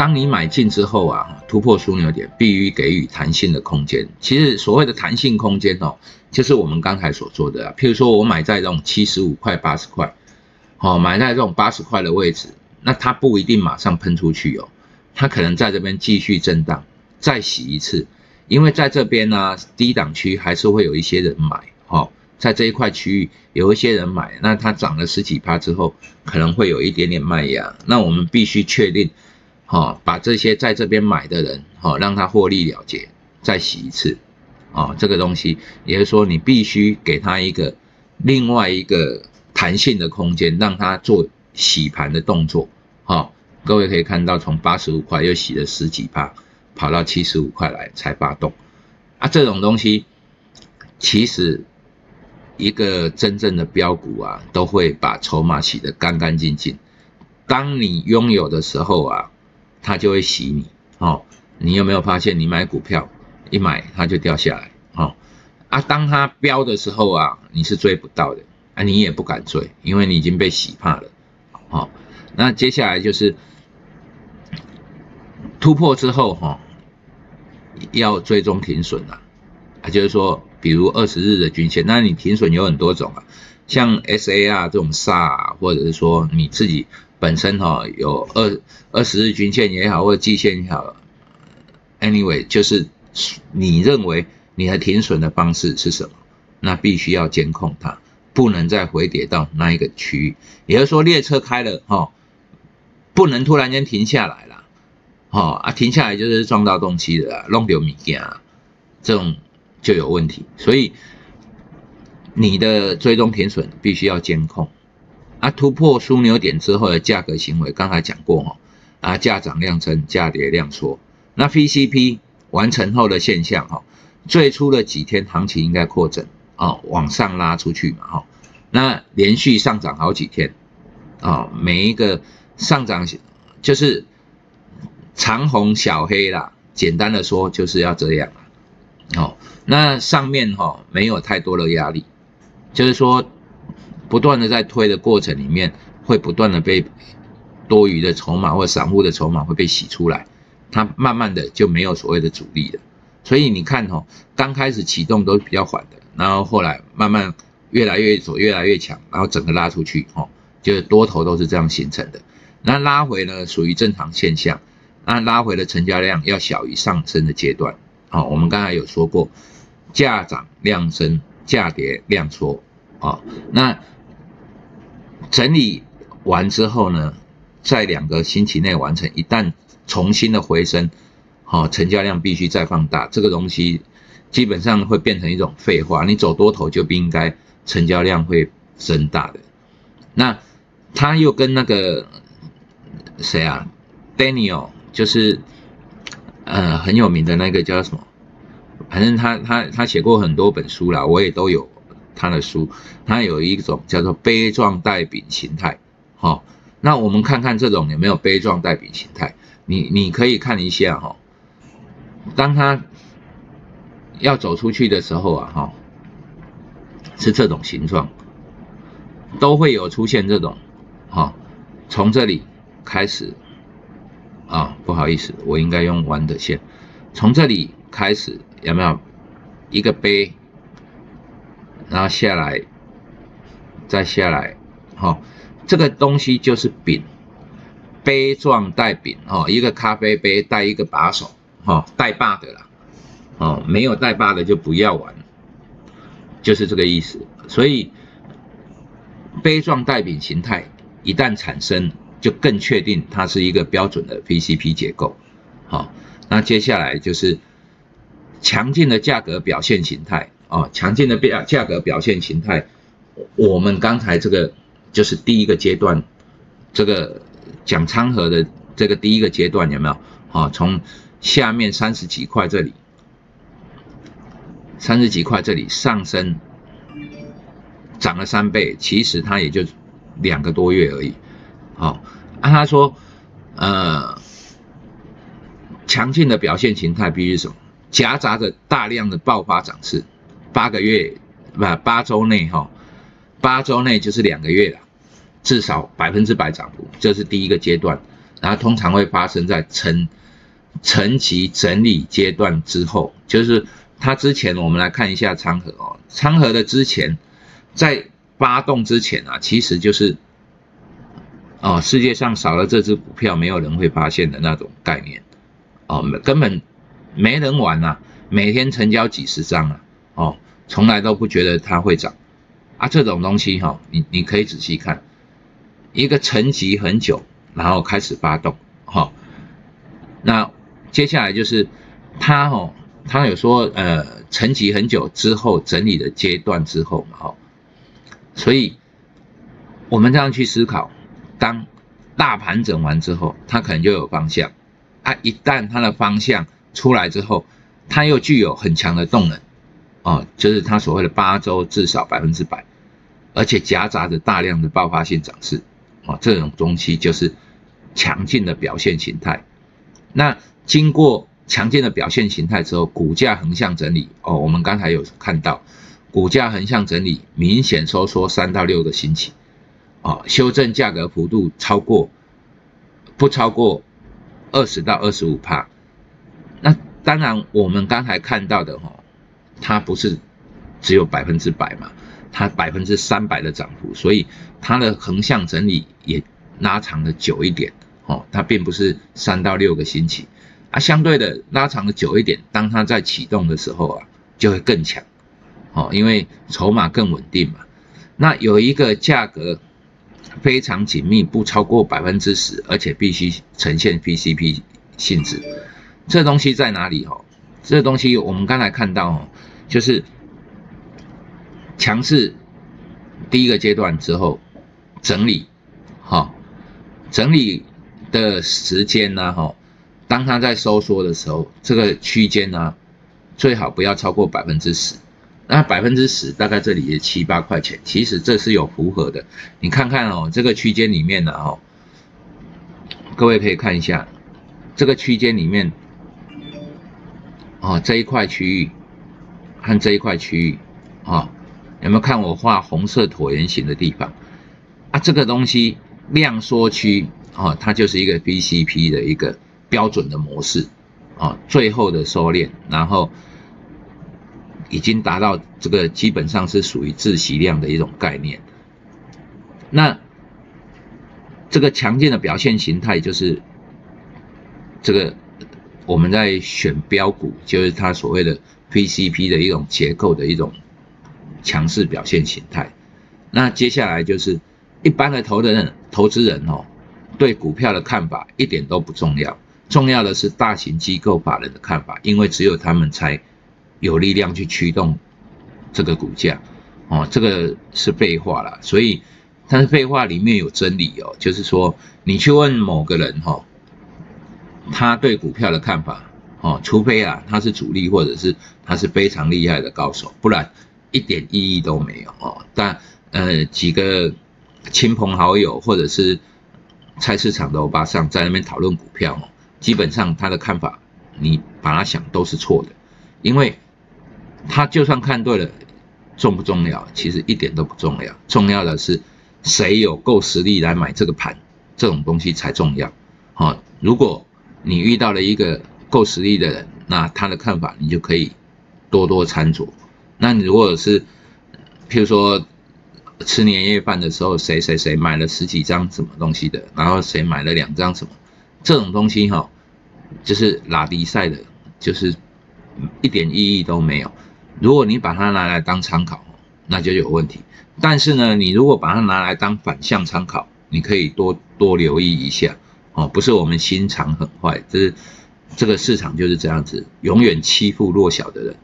当你买进之后啊，突破枢纽点必须给予弹性的空间。其实所谓的弹性空间哦，就是我们刚才所说的、啊，譬如说我买在这种75块、80块，好、哦，买在这种80块的位置，那它不一定马上喷出去哦，它可能在这边继续震荡，再洗一次，因为在这边呢、啊、低档区还是会有一些人买，好、哦，在这一块区域有一些人买，那它涨了10几% 之后，可能会有一点点卖压，那我们必须确定。 好，把这些在这边买的人，好，让他获利了结，再洗一次，啊，这个东西也就是说，你必须给他一个另外一个弹性的空间，让他做洗盘的动作，啊，各位可以看到，从85块又洗了10几%，跑到75块来才发动，啊，这种东西其实一个真正的标股啊，都会把筹码洗得干干净净，当你拥有的时候啊。 它就会洗你哦，你有没有发现你买股票一买它就掉下来哦啊？当它飙的时候啊，你是追不到的啊，你也不敢追，因为你已经被洗怕了哦。那接下来就是突破之后哈、哦，要追踪停损啊，就是说比如20日的均线，那你停损有很多种啊，像 SAR 这种SAR、啊、或者是说你自己。 本身哈、哦、有20日均线也好，或季线也好 ，anyway 就是你认为你的停损的方式是什么？那必须要监控它，不能再回跌到那一个区域。也就是说，列车开了哈、哦，不能突然间停下来啦。哦啊，停下来就是撞到东西了啦，弄丢米件啊，这种就有问题。所以你的追踪停损必须要监控。 啊，突破枢纽点之后的价格行为，刚才讲过哦，啊，价涨量增，价跌量缩。那 PCP 完成后的现象哦，最初的几天行情应该扩展哦，往上拉出去嘛哦，那连续上涨好几天哦，每一个上涨就是长红小黑啦，简单的说就是要这样啦哦，那上面哦没有太多的压力，就是说。 不断的在推的过程里面，会不断的被多余的筹码或散户的筹码会被洗出来，它慢慢的就没有所谓的主力了。所以你看哦，刚开始启动都比较缓的，然后后来慢慢越来越走，越来越强，然后整个拉出去哦，就是多头都是这样形成的。那拉回呢，属于正常现象。那拉回的成交量要小于上升的阶段。好、哦，我们刚才有说过，价涨量升，价跌量缩。哦，那。 整理完之后呢，在2个星期内完成。一旦重新的回升，好、哦，成交量必须再放大。这个东西基本上会变成一种废话。你走多头就不应该成交量会增大的。那他又跟那个谁啊 ，Daniel， 就是很有名的那个叫什么？反正他写过很多本书啦，我也都有。 他的书，他有一种叫做杯状带柄形态，好、哦，那我们看看这种有没有杯状带柄形态？你可以看一下哈、哦，当他要走出去的时候啊，哈、哦，是这种形状，都会有出现这种，哈、哦，从这里开始，啊、哦，不好意思，我应该用弯的线，从这里开始有没有一个杯？ 然后下来，再下来，哦，这个东西就是柄，杯状带柄哦，一个咖啡杯带一个把手，哦，带把的啦，哦，没有带把的就不要玩，就是这个意思。所以，杯状带柄形态一旦产生，就更确定它是一个标准的 PCP 结构。好、哦，那接下来就是强劲的价格表现形态。 哦，强劲的价格表现形态，我们刚才这个就是第一个阶段，这个讲仓和的这个第一个阶段有没有？哦，从下面30几块这里，30几块这里上升，涨了3倍，其实它也就2个多月而已。好、哦，按、啊、他说，强劲的表现形态必须什么？夹杂着大量的爆发涨势。 8个月不8周内哈、哦，8周内就是2个月了，至少100%涨幅，这是第一个阶段。然后通常会发生在层级整理阶段之后，就是它之前我们来看一下仓核哦，仓核的之前，在发动之前啊，其实就是哦，世界上少了这只股票，没有人会发现的那种概念哦，根本没人玩啊，每天成交几十张啊，哦，从来都不觉得它会涨啊，这种东西哈、哦，你可以仔细看，一个沉寂很久，然后开始发动哈、哦，那接下来就是它哦。他有说，沉寂很久之后整理的阶段之后嘛，哦，所以我们这样去思考，当大盘整完之后，它可能就有方向，啊，一旦它的方向出来之后，它又具有很强的动能，哦，就是它所谓的8周至少100%，而且夹杂着大量的爆发性涨势，哦，这种东西就是强劲的表现形态。那经过强劲的表现形态之后，股价横向整理哦，我们刚才有看到，股价横向整理明显收缩3到6个星期，哦，修正价格幅度不超过20到25%。那当然，我们刚才看到的哦，它不是只有100%嘛，它300%的涨幅，所以它的横向整理也拉长的久一点哦，它并不是3到6个星期。啊，相对的拉长的久一点，当它在启动的时候啊，就会更强，哦，因为筹码更稳定嘛。那有一个价格非常紧密，不超过10%，而且必须呈现 PCP 性质，这东西在哪里？哦，这东西我们刚才看到哦，就是强势第一个阶段之后整理，哦，整理的时间呢，哦。当它在收缩的时候，这个区间呢，最好不要超过10%。那10%大概这里也7、8块钱，其实这是有符合的。你看看哦，这个区间里面呢，哦，各位可以看一下，这个区间里面，哦，这一块区域和这一块区域，哦，有没有看我画红色椭圆形的地方？啊，这个东西量缩区，哦，它就是一个 VCP 的一个。标准的模式，啊，最后的收敛，然后已经达到这个基本上是属于窒息量的一种概念。那这个强劲的表现形态就是这个我们在选标股，就是它所谓的 PCP 的一种结构的一种强势表现形态。那接下来就是一般的投资人哦，对股票的看法一点都不重要。重要的是大型机构法人的看法，因为只有他们才有力量去驱动这个股价，哦，这个是废话啦。所以，但是废话里面有真理哦，就是说你去问某个人哦，他对股票的看法哦，除非啊他是主力或者是他是非常厉害的高手，不然一点意义都没有哦。但几个亲朋好友或者是菜市场的欧巴桑在那边讨论股票哦。基本上他的看法，你把他想都是错的，因为他就算看对了，重不重要？其实一点都不重要，重要的是谁有够实力来买这个盘，这种东西才重要。哦，如果你遇到了一个够实力的人，那他的看法你就可以多多参酌。那你如果是，譬如说吃年夜饭的时候，谁买了10几张什么东西的，然后谁买了2张什么。这种东西哈，就是拉低赛的，就是一点意义都没有。如果你把它拿来当参考，那就有问题。但是呢，你如果把它拿来当反向参考，你可以多留意一下哦。不是我们心肠很坏，就是这个市场就是这样子，永远欺负弱小的人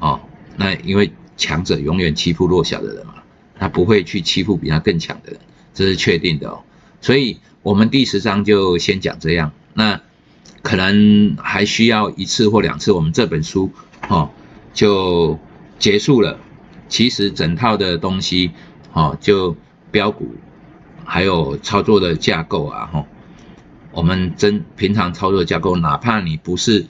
哦。那因为强者永远欺负弱小的人嘛，他不会去欺负比他更强的人，这是确定的哦。所以我们第10章就先讲这样，那可能还需要1次或2次，我们这本书哦就结束了。其实整套的东西哦，就标股还有操作的架构啊，哦，我们平常操作架构，哪怕你不是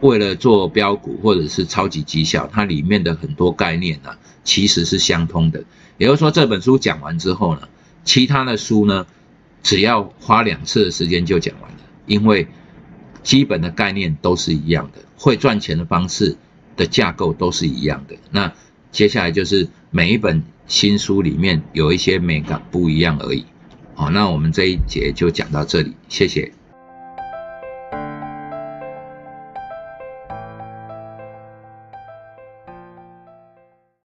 为了做标股或者是超级绩效，它里面的很多概念啊，其实是相通的。也就是说，这本书讲完之后呢，其他的书呢，只要花2次的时间就讲完了，因为基本的概念都是一样的，会赚钱的方式的架构都是一样的。那接下来就是每一本新书里面有一些美感不一样而已。好，那我们这一节就讲到这里，谢谢。